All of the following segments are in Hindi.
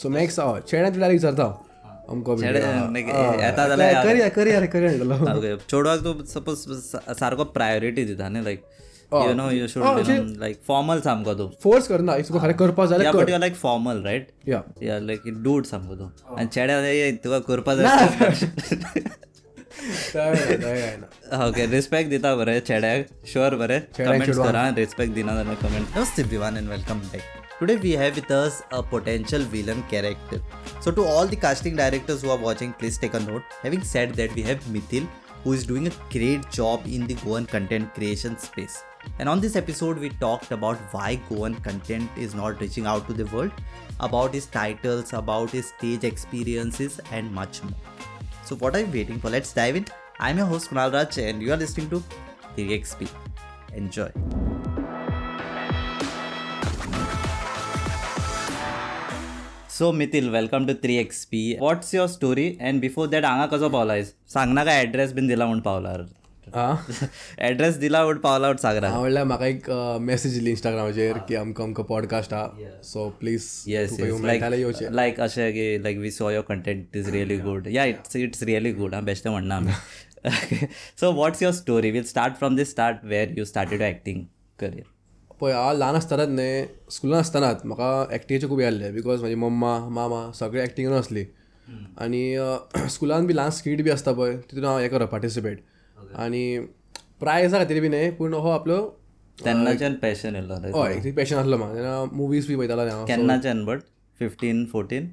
सो मॅक्स शेणात विडारी विचारता आमकां येता जाल्यार करया करया रे करया चेडवाक तूं सपोज सारको प्रायोरिटी दिता न्ही like you know you should like formal सामको तूं फोर्स करना इफ तुका खरें करपा जाल्यार but you like formal right yeah yeah like dude सामको तूं आनी चेड्याक तुका करपा जाय ओके रिस्पेक्ट दिता बरे चेड्याक श्योर बरे कमेंट्स करा रिस्पेक्ट दिना जाल्यार कमेंट नमस्ते everyone and welcome back. Today we have with us a potential villain character. So to all the casting directors who are watching, please take a note. Having said that, we have Mithil who is doing a great job in the Goan content creation space. And on this episode we talked about why Goan content is not reaching out to the world, about his titles, about his stage experiences and much more. So what are you waiting for? Let's dive in. I'm your host Kunal Raj and you are listening to 3XP. Enjoy. So Mithil, welcome to 3XP. What's your story? And before that, हांगा कसो पावला आहेस? सांग ना काय ॲड्रेस बीन दिला म्हणून पावला. हां ॲड्रेस दिला म्हणून पावला आउट सांग ना. हांव म्हणल्यार म्हाका एक मेसेज दिली इंस्टाग्रामाचेर की आमकां आमकां पॉडकास्ट हा सो प्लीज लायक अशें की like we saw your content is really good या इट्स रियली गुड हां बेश्टें म्हणना आमी. So what's your story? We'll start from the start where you started acting career. पळय हांव ल्हान आसतनाच न्हय स्कुलान आसतनाच म्हाका एक्टिंगेचें खूब आसलें बिकॉज म्हाजी मम्मा मामा सगळें एक्टिंगेन आसली आनी स्कुलान बी ल्हान स्किट बी आसता पळय तितून हांव हें करप पार्टिसिपेट आनी प्रायजा खातीर बी न्हय पूण हो आपलो तेन्नाच्यान पॅशन आसलो. हय पॅशन आसलो म्हाका तेन्ना मुवीज बी पळयतालो हांव केन्नाच्यान बट 15 14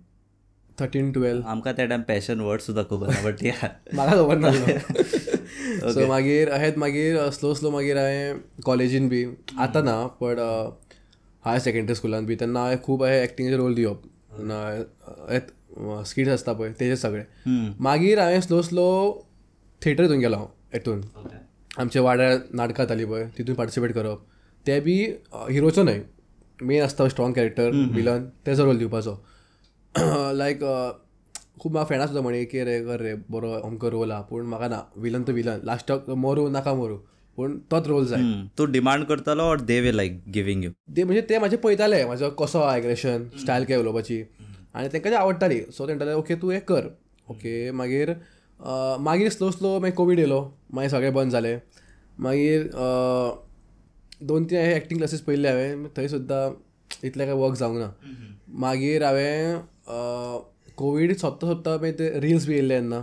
13 12 आमकां त्या टायम पॅशन वर्ड सुद्दां खबर ना बट म्हाका खबर ना. सो मागीर अहेत मागीर स्लो स्लो मागीर हांवें कॉलेजीन बी आतां ना बट हायर सेकेंडरी स्कुलान बी तेन्ना हांवें खूब अहें एक्टिंगेचे रोल दिवप स्किट्स आसता पळय तेजें सगळें मागीर हांवें स्लो स्लो थिएटर हितून गेलो हांव हेतून आमच्या वाड्यार नाटकां जातालीं पळय तितून पार्टिसिपेट करप तें बी हिरोचो न्हय मेन आसता स्ट्रॉंग कॅरेक्टर विलन तेजो रोल दिवपाचो लायक खूब म्हाका फ्रेंडा सुद्दां म्हणी की रे कर रे बरो अमको रोल हा पूण म्हाका ना विलन तो विलन लास्टाक मरू नाका मरू पूण तोच रोल जाय. तू डिमांड करतालो or they were like giving you they म्हणजे ते म्हाजे पळयताले म्हाजो कसो हा एग्रेशन स्टायल काय उलोवपाची आनी तांकां तें आवडटाली सो ते म्हणटाले ओके तूं हें कर ओके मागीर मागीर स्लो स्लो मागीर कोवीड येयलो मागीर सगळें बंद जालें मागीर 2-3 हांवें एक्टिंग क्लासीस पळयल्ले हांवें थंय सुद्दां इतलें कांय वर्क जावंक ना. मागीर हांवें कोविड सोंपता सोंपता मागीर ते रिल्स बी येयल्ले तेन्ना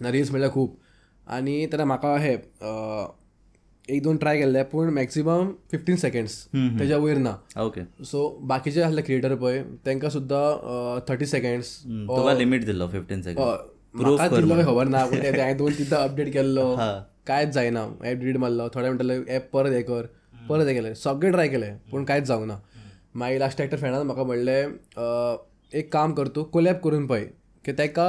ना रिल्स म्हणल्यार खूब आनी तेन्ना म्हाका हे 1-2 ट्राय केल्ले पूण मॅक्सिमम 15 सेकेंड्स तेज्या वयर ना. ओके सो बाकीचे आसले क्रिएटर पळय तांकां सुद्दां 30 सेकेंड्स लिमीट दिल्लो 15 सेकेंड खबर ना पूण हांवें 2-3 अपडेट केल्लो कांयच जायना एडिट मारलो थोडे म्हणटाले एप परत हें कर परत हें केलें सगळें ट्राय केलें पूण कांयच जावंक ना. मागीर लास्ट एकट्या फ्रेंडान म्हाका म्हणलें एक काम करतो कोलॅब करून पळय की ताका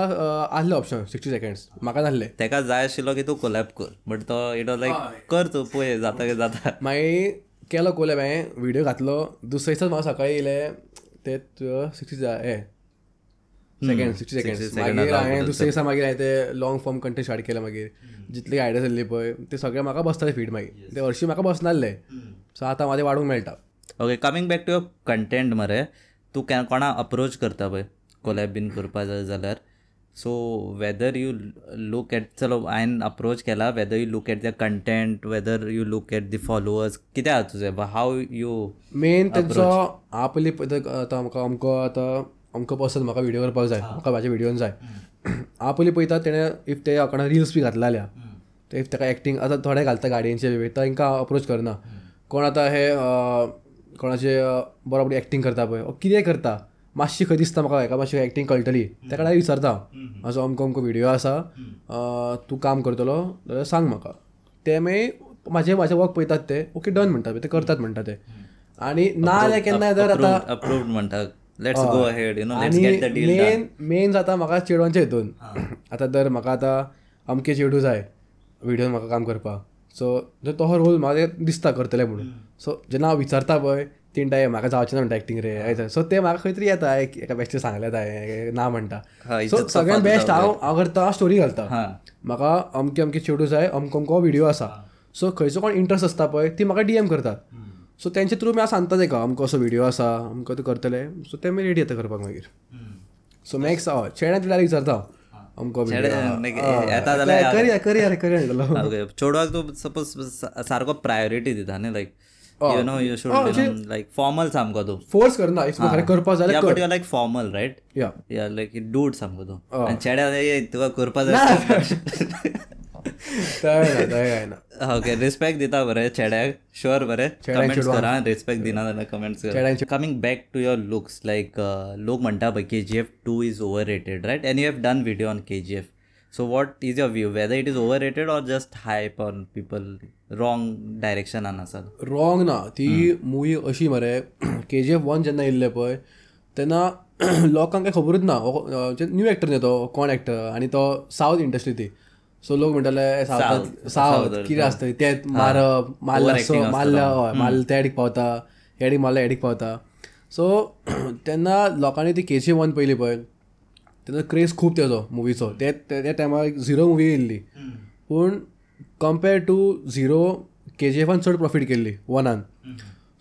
आसले ऑप्शन 60 सेकेंड्स म्हाका नासले ताका जाय आशिल्लो की तूं कोलॅब कर बट तो इट वॉज लायक कर तूं पळय जाता की जाता. मागीर केलो कोलॅब हांवें व्हिडियो घातलो दुसरे दिसाच म्हाका सकाळीं येयलें ते 60 सेकेंड्स मागीर हांवें दुसरे दिसा मागीर हांवें ते लॉंग फॉर्म कंटेंट स्टार्ट केलें मागीर जितली आयडियाज आसली पळय ते सगळें म्हाका बसतालें फीड मागीर ते हरशीं म्हाका बसनासलें सो आतां म्हाजें वाडूंक मेळटा. Okay coming back to your content मरे तू कोणा अप्रोच करता पळय कोलॅब बीन करपा जाय जाल्यार so whether you look at चलो हांवें अप्रोच केला whether you look at the content whether you look at the followers कितें आसा तुजें हाव यू मेन तेंचो आपली आतां अमको आतां अमको पसंत म्हाका व्हिडियो करपाक जाय म्हाका म्हाज्या व्हिडियोन जाय हांव पयलीं पळयता तेणें इफ ते कोणा रिल्स बी घातला जाल्यार इफ ताका एक्टिंग आतां थोडे घालता गाडयेंचे बी तांकां अप्रोच करना कोण आतां हे कोणाचे बरोबर एक्टिंग करता पळय कितें करता मातशी खंय दिसता म्हाका हेका मातशी एक्टिंग कळटली ताका डायरेक्ट विचारता म्हाजो अमको अमको व्हिडियो आसा तूं काम करतलो जाल्यार सांग म्हाका ते मागीर म्हाजें वर्क पळयतात ते ओके डन म्हणटा ते करतात म्हणटा ते आनी ना जाल्यार केन्ना जर आतां अप्रूव्ड म्हणटा let's go ahead you know let's get the deal done मेन जाता म्हाका चेडवांच्या हितून आतां जर म्हाका आतां अमके चेडू जाय व्हिडियोन म्हाका काम करपाक सो जर तो रोल म्हाका दिसता करतलें म्हणून सो जेन्ना हांव विचारता पळय तीन टायम म्हाका जावचें ना म्हणटा एक्टिंग रे सो तें म्हाका खंय तरी येता एका बेश्टें सांगलें हांवें ना म्हणटा सो सगळें बेस्ट हांव करता स्टोरी घालता म्हाका अमके अमके चेडू जाय अमको अमको व्हिडियो आसा सो खंयचो कोण इंट्रस्ट आसता पळय ती म्हाका डीएम करतात सो तेंचे थ्रू मी सांगता तेका अमको असो व्हिडिओ आसा अमको ते करतले सो ते मी रेडी येता करपाक मागीर सो नेक्स्ट हांव चेड्या तुला विचारता हांव अमको करिया करिया रे करिया चेडवाक तूं सपोज सारको प्रायोरिटी दिता न्ही like you know you should like formal सामको तूं फोर्स करना इफ तुका करपा जाल्यार but you like formal right yeah yeah like dude सामको तूं आनी चेड्या तुका करपा जाय ओके रिस्पेक्ट दिता बरे चेड्याक शुअर बरे कमेंट्स करा रिस्पेक्ट दिना जाल्यार कमेंट्स करा. Coming back to your looks like लोक म्हणटा पळय KGF 2 is overrated right and you have done video on KGF so what is your view whether it is overrated or just hype on people wrong डायरेक्शनान आसा रॉंग ना ती मुवी अशी मरे KGF 1 जेन्ना येयल्लें पळय तेन्ना लोकांक खबरूच ना न्यू एक्टर न्ही तो कोण एक्टर आनी तो सावथ इंडस्ट्री ती सो लोक म्हणटाले सावथ कितें आसता तें मारप मारल्या हय मारल्या ते हेडीक पावता हेडीक मारल्या हेडीक पावता सो तेन्ना लोकांनी ती KGF 1 पयली पळय तेन्ना क्रेज खूब तेजो मुवीचो त्या टायमार झिरो मुवी येयल्ली पूण कंपेर टू झिरो KGF 1 चड प्रॉफीट केल्ली वनान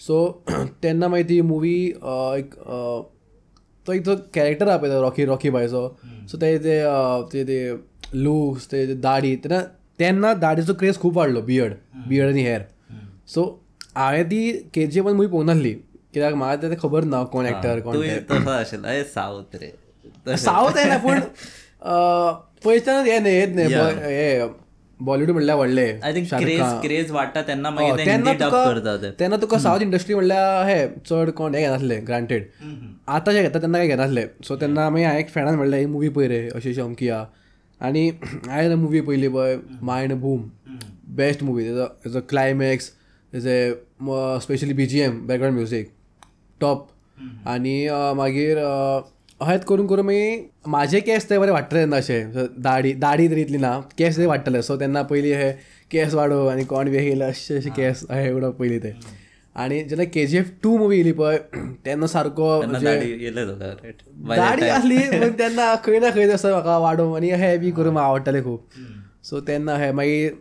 सो तेन्ना मागीर ती मुवी एक तो एक जो कॅरेक्टर आसा पळय तो रॉकी रॉकी बायचो सो ते लूक्स ते दाढी तेन्ना दाढीचो क्रेज खूब वाडलो बियर्ड आनी हेर सो हांवें ती KGF 1 मुवी पळोवंक नासली कित्याक म्हाका तें खबर ना कोण एक्टर कोण आशिल्लो सावथ रे सावथ येना पूण पयसच्यान हें न्ही येत न्ही हें बॉलिवूड म्हणल्यार व्हडलें आय थिंक क्रेज वाडटा तेन्ना मागीर तेन्ना तुका सावथ इंडस्ट्री म्हणल्यार हें चड कोण हें घेनासलें ग्रांटेड आतां जें घेता तेन्ना हें घेनासलें सो तेन्ना मागीर हांवें एक फ्रेंडान म्हणलें ही मुवी पळय रे अशी अशी अमकी आहा आनी हांवें मुवी पयली पळय मायंड बूम बेस्ट मुवी तेजो तेजो क्लायमॅक्स तेजे specially BGM background music top आनी मागीर अहेंच करून करून मागीर म्हाजे केस ते बरें वाडटले तेन्ना अशें दाढी तरी इतली ना केस ते वाडटले सो तेन्ना पयली हे केस वाडो आनी कोण बी येयला अशें अशें केस हे उडो पयली ते आनी जेन्ना KGF 2 मुवी येयली पळय तेन्ना सारको दाढी आसली पूण तेन्ना खंय ना खंय तसो म्हाका वाडो आनी हे बी करून आवडटालें खूब सो तेन्ना हे मागीर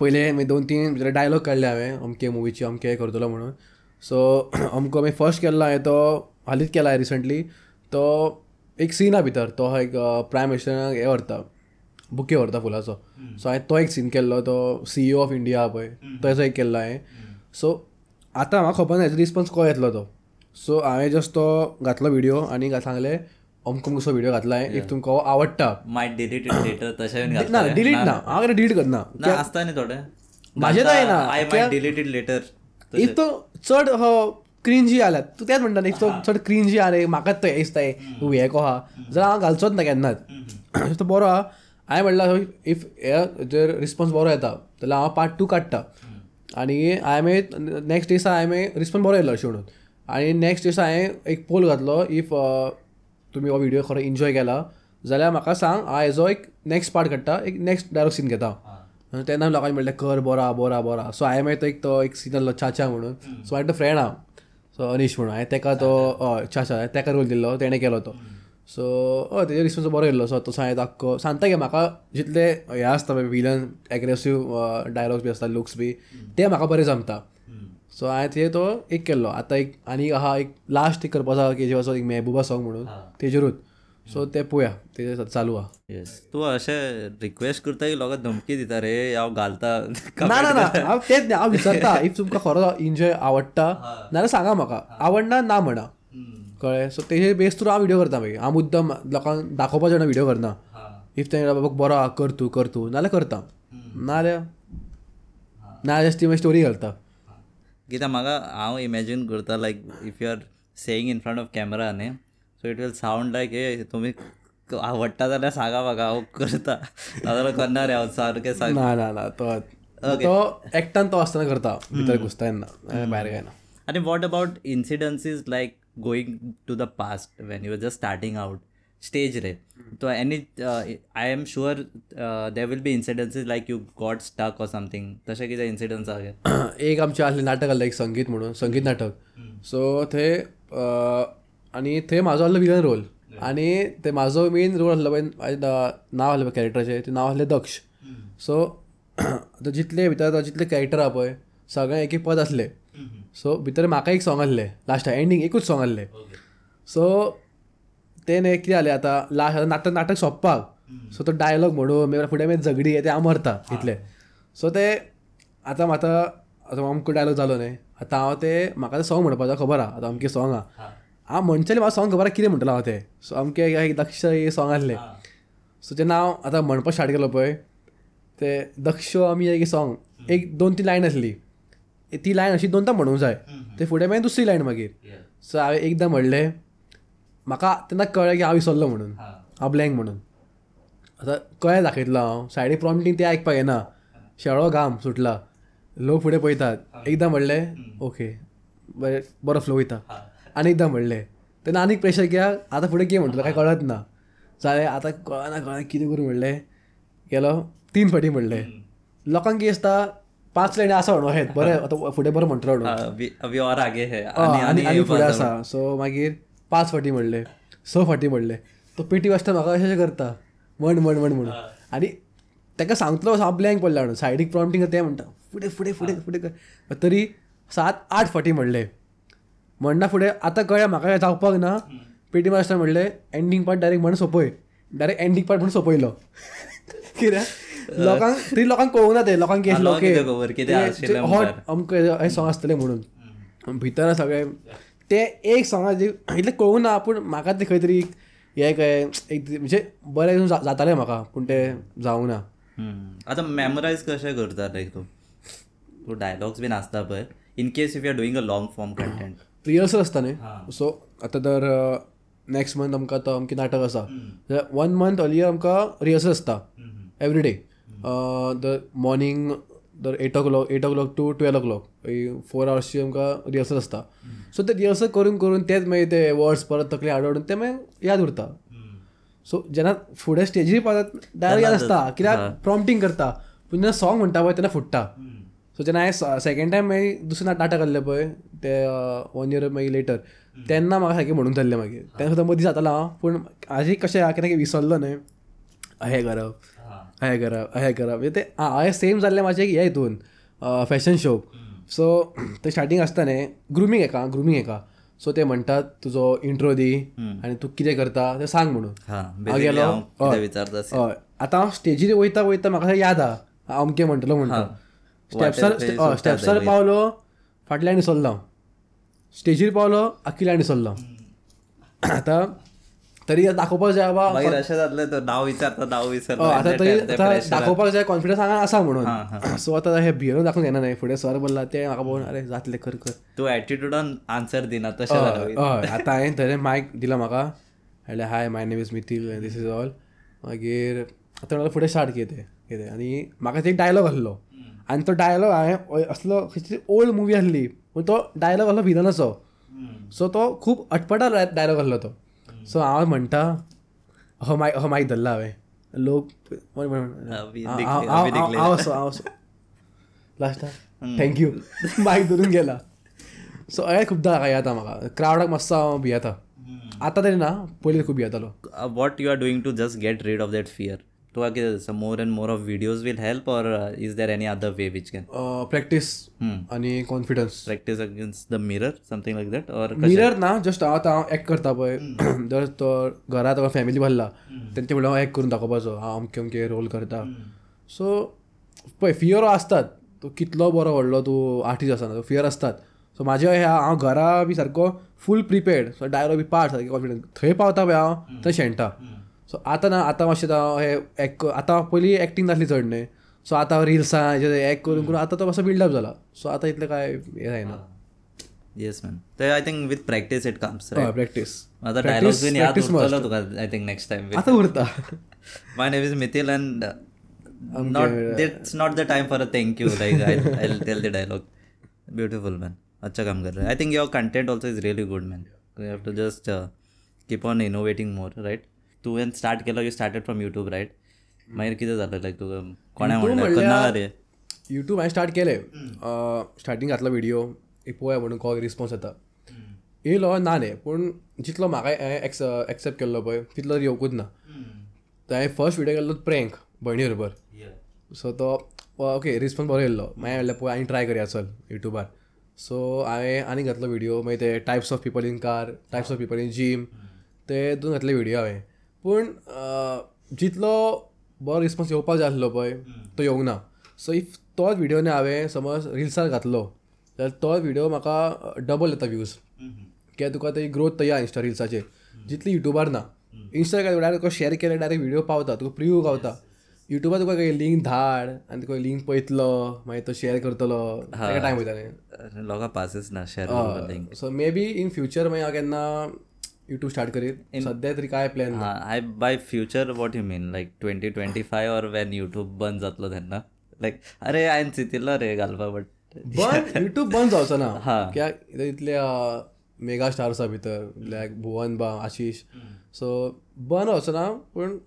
पयले 2-3 डायलॉग काडले हांवें अमके मुवीचे अमके करतलो म्हणून सो अमको मागीर फर्स्ट केल्लो हांवें तो हालींच केला रिसंटली तो एक सीन हा भितर तो एक प्रायम मिनिस्टराक हे व्हरता बुके व्हरता फुलाचो सो हांवें तो एक सीन केल्लो तो CEO ऑफ इंडिया पळय तेजो एक केल्लो हांवें सो आतां म्हाका खबर ना हेजो रिस्पॉन्स कसो येतलो तो सो हांवें जस्ट तो घातलो व्हिडिओ आनी सांगलें अमको कसो व्हिडिओ घातला हांवें इफ तुमकां हो आवडटा मागीर डिलीट लेटर तशें ना डिलीट ना हांव कितें डिलीट करना आसता न्ही थोडे म्हाजें जाय ना आय मागीर डिलीटेड लेटर इफ तो चड हो क्रिंजी आला तू तेच म्हणटा न्ही तो चड क्रिंजी आहा रे म्हाकाच तो हें दिसता तूं हें कहो आहा जाल्यार हांव घालचोच ना केन्नाच तो बरो आहा हांवें म्हणलां इफ हे जर रिस्पॉन्स बरो येता जाल्यार हांव पार्ट 2 काडटा आनी हांवें नेक्स्ट दिसा हांवें रिस्पॉन्स बरो येयलो अशें म्हणून आनी नेक्स्ट दिसा हांवें एक पोल घातलो इफ तुमी हो व्हिडिओ खरो एन्जॉय केला जाल्यार म्हाका सांग हांव हेजो एक नेक्स्ट पार्ट काडटा एक नेक्स्ट डायलॉग सीन घेता तेन्ना लोकांनी म्हणलें कर बरो बरो बरो सो हांवें मागीर तो एक सीन आसलो चाचा म्हणून सो हांवें तो फ्रेंड आहा सो अनीश म्हणून हांवें तेका तो हय चाचा तेका रोल दिल्लो तेणें केलो तो सो हय तेजो रिस्पॉन्स बरो येयल्लो सो तसो हांवें आख्खो सांगता की म्हाका जितले हें आसता विलन एग्रेसीव डायलॉग्स बी आसता लुक्स बी ते म्हाका बरें जमता सो हांवें ते तो एक केल्लो आतां एक आनी आहा एक लास्ट एक करपाचो आहा KGF 1 एक मेहबुबा सॉंग म्हणून तेजेरूच सो ते पळोवया तेजे चालू आहा. येस तूं अशें रिक्वेस्ट करता की लोकांक धमकी दिता रे हांव घालता ना ना ना हांव तेच न्ही हांव विचारता इफ तुमकां खरो एन्जॉय आवडटा नाजाल्यार सांगा म्हाका आवडना ना म्हणा कळ्ळें सो तेजे बेस थ्रू हांव व्हिडिओ करता मागीर हांव मुद्दम लोकांक दाखोवपाचो ना व्हिडिओ करना इफ ते बाबा बरो आहा कर तूं कर तूं नाजाल्यार करता नाजाल्यार ना जस्ट ती मागीर स्टोरी घालता कित्याक म्हाका हांव इमेजीन करता like if you are saying in front of camera न्ही so it will sound like हे तुम्ही आवडटा जाल्यार सांगा म्हाका हांव करता नाजाल्यार करना रे हांव सारकें सांग ना ना ना तो तो एकट्यान तो आसतना करता भितर घुसता येना भायर कांयना. आनी what about incidences like going to the past when you are just starting out stage रे तो any I am sure there will be incidences like you got stuck or something तशें कितें इन्सिडंट्स आसा एक आमचें आसलें नाटक आसलें एक संगीत म्हणून संगीत नाटक सो ते आनी थंय म्हाजो आसलो विलन रोल आनी ते म्हाजो मेन रोल आसलो पळय नांव आसलें कॅरेक्टराचें तें नांव आसलें दक्ष सो जितले भितर जितले कॅरेक्टर आहा पळय सगळें एक एक पद आसलें सो भितर म्हाका एक सॉंग आसलें लास्टा एंडींग एकूच सॉंग आसलें सो तेणे कितें जालें आतां लास्ट आतां नाटक सोंपपाक सो तो डायलॉग म्हणून फुडें मागीर झगडी हे ते हांव मरता इतलें सो ते आतां म्हाका अमको डायलॉग जालो न्हय आतां हांव ते म्हाका सॉंग म्हणपाचो खबर आसा आतां अमकें सॉंग आसा हांव म्हणचेलें म्हाका सॉंग खबर आसा कितें म्हणटलो हांव तें सो अमकें दक्ष हे सॉंग आसलें सो जेन्ना हांव आतां म्हणपाक स्टार्ट केलो पळय ते दक्ष आमी एक सॉंग एक दोन ती लायन आसली ती लायन अशी दोनदां म्हणूंक जाय ते फुडें मागीर दुसरी लायन मागीर सो हांवें एकदां म्हणलें म्हाका तेन्ना कळ्ळें की हांव विसरलो म्हणून हांव ब्लँक म्हणून आतां कळ्ळें दाखयतलो हांव सायडी प्रॉम्प्टिंग तें आयकपाक येना शेळो घाम सुटला लोक फुडें पळयतात एकदां म्हणलें ओके बरें बरो फ्लो वयता आनी एकदां म्हणलें तेन्ना आनीक प्रेशर कित्याक आतां फुडें कितें म्हणटलो कांय कळत ना जालें आतां कळना कितें करूं म्हणलें गेलो 3 फावटी म्हणलें लोकांक कितें आसता 5 लायनी आसा म्हणून हें बरें आतां फुडें बरें म्हणटलो म्हणून फुडें आसा सो मागीर 5 फावटी म्हणलें 6 फावटी म्हणलें तो पेटी वाजता म्हाका अशें करता म्हण म्हण म्हण म्हणून आनी ताका सांगतलो हांव ब्लँक पडला म्हणून सायडीक प्रॉम्प्टिंग तें म्हणटा फुडें फुडें फुडें फुडें कर तरी 7-8 फावटी म्हणलें म्हणना फुडें आतां कळ्ळें म्हाका जावपाक ना पेटी वाजता म्हणलें एंडींग पार्ट डायरेक्ट म्हण सोंपय डायरेक्ट एंडींग पार्ट म्हण सोंपयलो कित्याक लोकांक तरी लोकांक कळूंक ना तें लोकांक हॉट अमकें हें सॉंग आसतलें म्हणून भितर सगळें ते एक सॉंगाचे इतलें कळूंक ना पूण म्हाका तें खंय तरी हें कळ्ळें एक म्हणजे बरें जातालें म्हाका पूण तें जावंक ना आतां मेमोरायज कशें करता लायक तूं डायलॉग्स बीन आसता पळय in case if you are doing a long form content rehearsal आसता न्ही सो आतां तर नेक्स्ट मंथ आमकां तो अमकें नाटक आसा 1 मंथ अर्लियर आमकां रिहर्सल आसता एवरी डे द मॉर्निंग तर 8 o'clock टू 12 o'clock 4 hours आमकां रिहर्सल आसता सो ते रिहर्सल करून करून तेच मागीर ते वर्ड्स परत तकले हाडून हाडून ते मागीर याद उरता सो जेन्ना फुडें स्टेजीर पावतात डायरेक्ट याद आसता कित्याक प्रॉम्प्टिंग करता पूण जेन्ना सॉंग म्हणटा पळय तेन्ना फुट्टा सो जेन्ना हांवें सेकेंड टायम मागीर दुसरें नाटक आसलें पळय ते 1 year मागीर लेटर तेन्ना म्हाका सारकें म्हणून धरलें मागीर तेन्ना सुद्दां मदीं जातालो हांव पूण हाजी कशें हांव कितें विसरलो न्हय अहें करप म्हणजे ते हांवें सेम जाल्लें म्हाजें हें हितून फॅशन शो सो ते स्टार्टींग आसता न्ही ग्रुमींग हेका सो ते म्हणटात तुजो इंट्रो दी आनी तूं कितें करता तें सांग म्हणून हांव गेलो हय आतां हांव स्टेजीर वयता म्हाका याद आसा हांव अमकें म्हणटलो म्हणटा स्टेप्सार पावलो फाटल्या लायन विसरलो हांव स्टेजीर पावलो आख्खी लायन विसरलो आतां तरी दाखोवपाक जाय बाबा अशें जातलें तो नांव विचारता नांव विसरता आतां तरी दाखोवपाक जाय कॉन्फिडन्स हांगा आसा म्हणून सो आतां हे भियेरून दाखोवंक येना न्हय फुडें सर बोल्ला तें म्हाका पळोवन अरे जातलें कर तूं एटिट्यूडान आन्सर दिना तशें जालें हय आतां हांवें थंय मायक दिलो म्हाका म्हणलें hi my name is Mithil this is all मागीर आतां म्हणलें फुडें स्टार्ट कितें आनी म्हाका एक डायलॉग आसलो आनी तो डायलॉग हांवें असलो खंयची ओल्ड मुवी आसली पूण तो डायलॉग आसलो भितरनाचो सो तो खूब अटपटा डायलॉग आसलो तो सो हांव म्हणटा हो मायक धरला हांवें लोक हांव असो लास्टाक थँक्यू मायक धरून गेला सो हे खुबदां हाका येता म्हाका क्रावडाक मातसो हांव भियेता आतां तरी ना पयलीं खूब भियेतालो what you are doing to just get rid of that fear तुका कितें दिसता more and more of videos will help or is there any other way which can practice आनी confidence practice against the mirror something like that or mirror ना जस्ट हांव एक्ट करता पळय जर तो घरा तो फॅमिली भरला तेंचे फुडें हांव एक्ट करून दाखोवपाचो हांव अमके रोल करता सो पळय फियर आसतात तूं कितलो बरो व्हडलो तूं आर्टिस्ट आसना फियर आसतात सो म्हाजे हे हांव घरा बी सारको फूल प्रिपेर्ड सो डायलॉग बी पार्ट सारकें कॉन्फिडन्स थंय पावता पळय हांव थंय शेणटा सो आतां ना आतां मातशें हांव हें आतां पयलीं एक्टींग नासली चड न्हय सो आतां हांव रिल्सां हेजें एक्ट करून करून आतां तो मातसो बिल्डअप जाला सो आतां इतलें कांय हें जायना येस मॅन ते I think with practice it comes practice आतां डायलॉग्स बीन याद उरतलो तुका आय थिंक नेक्स्ट टायम आतां उरता my name is Mithil and it's not the time for a thank you like I tell the dialogue beautiful man अच्छा काम कर रहा है I think your content also is really good man you have to just keep on innovating more right तुवें स्टार्ट केलो you started from YouTube right मागीर कितें जालें लायक तुका कोणें म्हणलें रे युट्यूब हांवें स्टार्ट केलें स्टार्टींग घातलो व्हिडियो एक पोया म्हणून कॉल रिस्पॉन्स येता येयलो ना न्हय पूण जितलो म्हाका एक्सेप्ट केल्लो पळय तितलो येवकूच ना हांवें फर्स्ट व्हिडियो केल्लो प्रँक भयणी बरोबर सो तो ओके रिस्पॉन्स बरो येयल्लो मागीर म्हणलें पळय आनी ट्राय करया चल युट्यूबार सो हांवें आनी घातलो व्हिडिओ, मागीर ते types of people in car, types of people in gym, ते दोन घातले व्हिडिओ हांवें. पूण जितलो बरो रिस्पॉन्स येवपाक जाय आसलो पळय तो येवंक ना. सो इफ तोच व्हिडियो न्ही हांवें समज रिल्सार घातलो जाल्यार तो व्हिडिओ म्हाका डबल येता व्यूज, कित्याक तुका ती ग्रोथ या इंस्टा रिल्साचेर जितली युट्यूबार ना. इंस्टा काय डायरेक्ट तुका शेअर केल्यार डायरेक्ट व्हिडिओ पावता, तुका प्रिव्यू गावता. युट्यूबार तुका लिंक धाड आनी तुका लिंक पळयतलो मागीर तो शेअर करतलो, ताका टायम वयता, लोकां पासच ना share. So maybe in future मागीर हांव केन्ना YouTube स्टार्ट करीत, सद्या तरी काय प्लॅन ना. I by future what you mean, like 2025 or when YouTube बंद जातलो तेन्ना? लायक अरे हांवें चितिल्लो रे घालपा, बट बंद युट्यूब बंद जावचो ना. कित्याक इतले मेगा स्टार्सा भितर लायक भुवन बाम, आशीष, सो बंद जावचो ना. पूण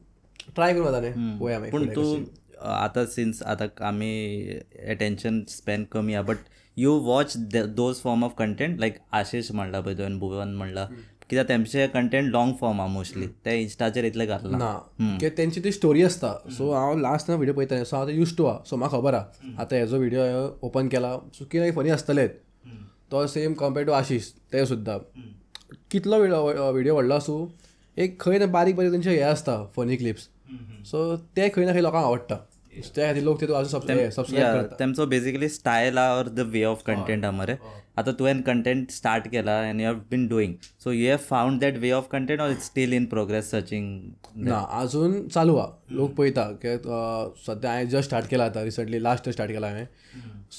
ट्राय करूं जाता न्ही, पळोवया मागीर. पूण तूं आतां सिन्स आतां आमी एटेंशन स्पॅन कमी आसा, but you watch those form of content like Ashish म्हणला पळय तुवें, भुवन म्हणला, कित्याक तेंचे कंटेंट लॉंग फॉर्म आसा मोस्टली, ते इंस्टाचेर इतले घालना ना, कित्याक तेंची ती स्टोरी आसता. सो हांव लास्ट ना व्हिडिओ पळयतालें, सो हांव आतां यूज टू आसा, सो म्हाका खबर आसा आतां हेजो व्हिडिओ ओपन केला सो कितें फनी आसतलेच. तो सेम कंपेर्ड टू आशीष, ते सुद्दां कितलो व्हिडिओ व्हडलो आसूं, एक खंय बारीक बारीक तेंचे हे आसता फनी क्लिप्स, सो ते खंय ना खंय लोकांक आवडटा, त्या खातीर लोक ते सबस्क्रायब करता. तेंचो basically style or the way of content आसा मरे. आतां तुवें कंटेंट स्टार्ट केला and you have been doing, so you have found that way of content or it's still in progress searching? ना, अजून चालू आसा, लोक पळयता. कित्याक सद्या हांवें जस्ट स्टार्ट केला, आतां रिसंटली लास्ट स्टार्ट केला हांवें,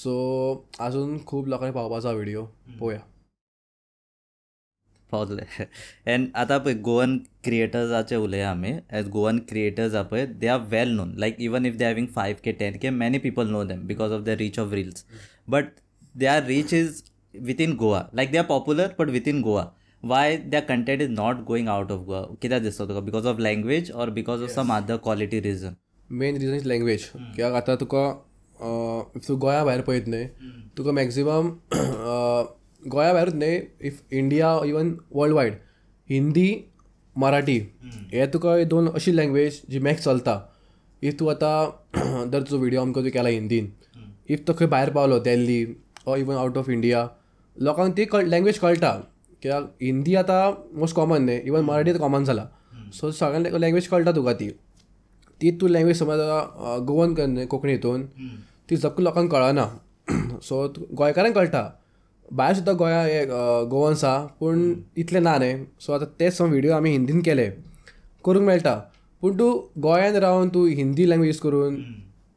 सो अजून खूब लोकांनी पावपाचो व्हिडिओ, पळोवया पावतले. एंड आतां पळय गोवन क्रिएटर्साचे उलया आमी, एज गोवन क्रिएटर्स आसा पळय they are well known, like even if they having 5K 10K many people know them because of the reach of reels, but their reach is within Goa, like they are popular but within Goa. Why their content is not going out of Goa, कित्याक दिसता तुका? Because of language or because of some other quality reason? Main reason is language. कित्याक आतां तुका तूं गोंया भायर पळयत न्हय, तुका मॅक्झिमम गोया भायर न्हय, if India even world wide Hindi Marathi हे तुका दोन अशी लँग्वेज जी मॅक्स चलता. इफ तूं आतां जर तुजो व्हिडिओ अमको तुवें केला हिंदीन, इफ तो खंय भायर पावलो Delhi or even out of India, लोकांक ती लँग्वेज कळटा. कित्याक हिंदी आतां मोस्ट कॉमन न्हय, इवन मराठी आतां कॉमन जाला, सो सगळ्यांक लँग्वेज कळटा तुका ती. ती तूं लँग्वेज समज गोवन कोंकणी हितून ती जक्क लोकांक कळना, सो गोंयकारांक कळटा, भायर सुद्दां गोंया हे गोवन्स आसा पूण इतलें ना न्हय. सो आतां तेच सम व्हिडिओ आमी हिंदीन केले करूंक मेळटा, पूण तूं गोंयान रावन तूं हिंदी लँग्वेज यूज करून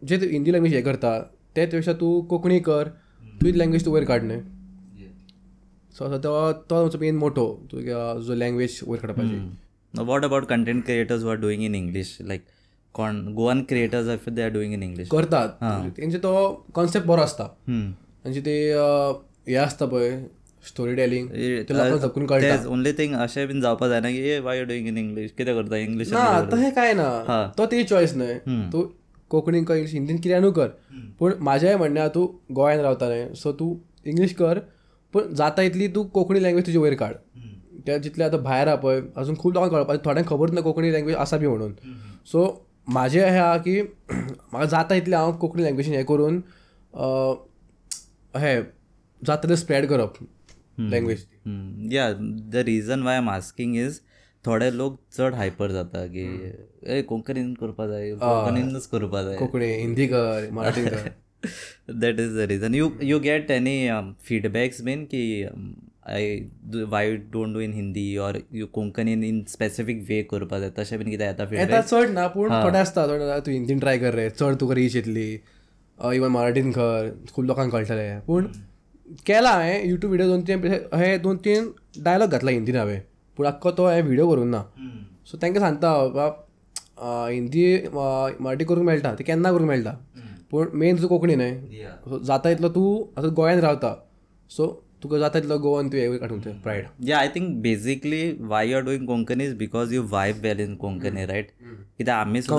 जे तूं हिंदी लँग्वेज हे करता तेच पेक्षा तूं कोंकणी कर, तुजी लँग्वेज तूं वयर काड न्हय. सो आतां तो तुमचो मेन मोटो, तुजो लँग्वेज वयर काडपाची. What about content creators who are doing in English, like कोण Goan creators if they are doing in English करतात, तेंचे तो कॉन्सेप्ट बरो आसता, तेंचे ते हे आसता पळय स्टोरी टेलिंग, जपून कळटा. ओनली थिंग अशें बीन जावपा जायना की why you doing in English, कितें करता इंग्लीश ना तशें काय ना, तो तेजी चॉयस न्हय. तूं कोंकणीन कर, हिंदीन कित्यानू कर, पूण म्हाजें म्हणणें आसा तूं गोंयान रावता न्हय, सो तूं इंग्लीश कर पूण जाता इतली तूं कोंकणी लँग्वेज तुजे वयर काड. त्या जितलें आतां भायर आसा पळय अजून खूब लोकांक कळपाचें, थोड्यांक खबर ना कोंकणी लँग्वेज आसा बी म्हणून. सो म्हाजें अशें आसा की म्हाका जाता इतलें हांव कोंकणी लँग्वेजीन हें करून अशें जाता ते स्प्रेड करप language. Yeah the reason why am asking is थोडे लोक चड हायपर जाता की कोंकणीन करपा जाय, कोंकणीनच करपा जाय, कोंकणी हिंदी कर मराठी कर, that is the reason. You get any feedbacks बीन की why don't do in Hindi or you कोंकणीन इन स्पेसिफीक वे करपा जाय, तशें बीन कितें येता फीडबॅक? चड ना, पूण थोडे आसता तूं हिंदीन ट्राय कर रे, चड तुका रीच येतली, इवन मराठीन कर, खूब लोकांक कळटलें. पूण केला हांवें यूट्यूब व्हिडिओ दोन तीन डायलॉग घातला हिंदीन हांवें, पूण आख्खो तो हांवें व्हिडिओ करूंक ना. सो तांकां सांगता बाबा हिंदी मराठी करूंक मेळटा, ते केन्ना करूंक मेळटा, पूण मेन तुजो कोंकणी न्हय. सो जाता इतलो तूं आतां गोंयान रावता, सो तुका जाता तितलो गोवन तुवें हें काडून pride. Yeah I think basically why you are doing Konkani is because you vibe well in Konkani, right? कित्याक आमी सुद्दां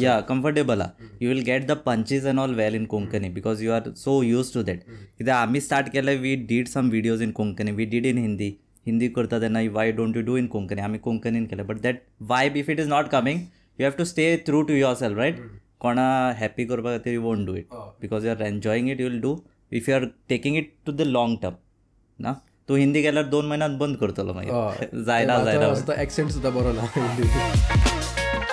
या कम्फर्टेबल आहा, you will get the punches and all well in Konkani because you are so use to that. कित्याक आमी स्टार्ट केले, we did some videos in Konkani, we did in Hindi, Hindi करता तेन्ना why don't you do in Konkani, आमी कोंकणीन केले, but that vibe if it is not coming you have to stay through to your self, right? कोणा हॅप्पी करपा खातीर you won't do it because you are enjoying it, you will do if you are taking it to the long term ना तो हिंदी गेल्यार 2 महिन्यात बंद करतलो मागीर जायना एक्सेंट सुद्धा बरो ना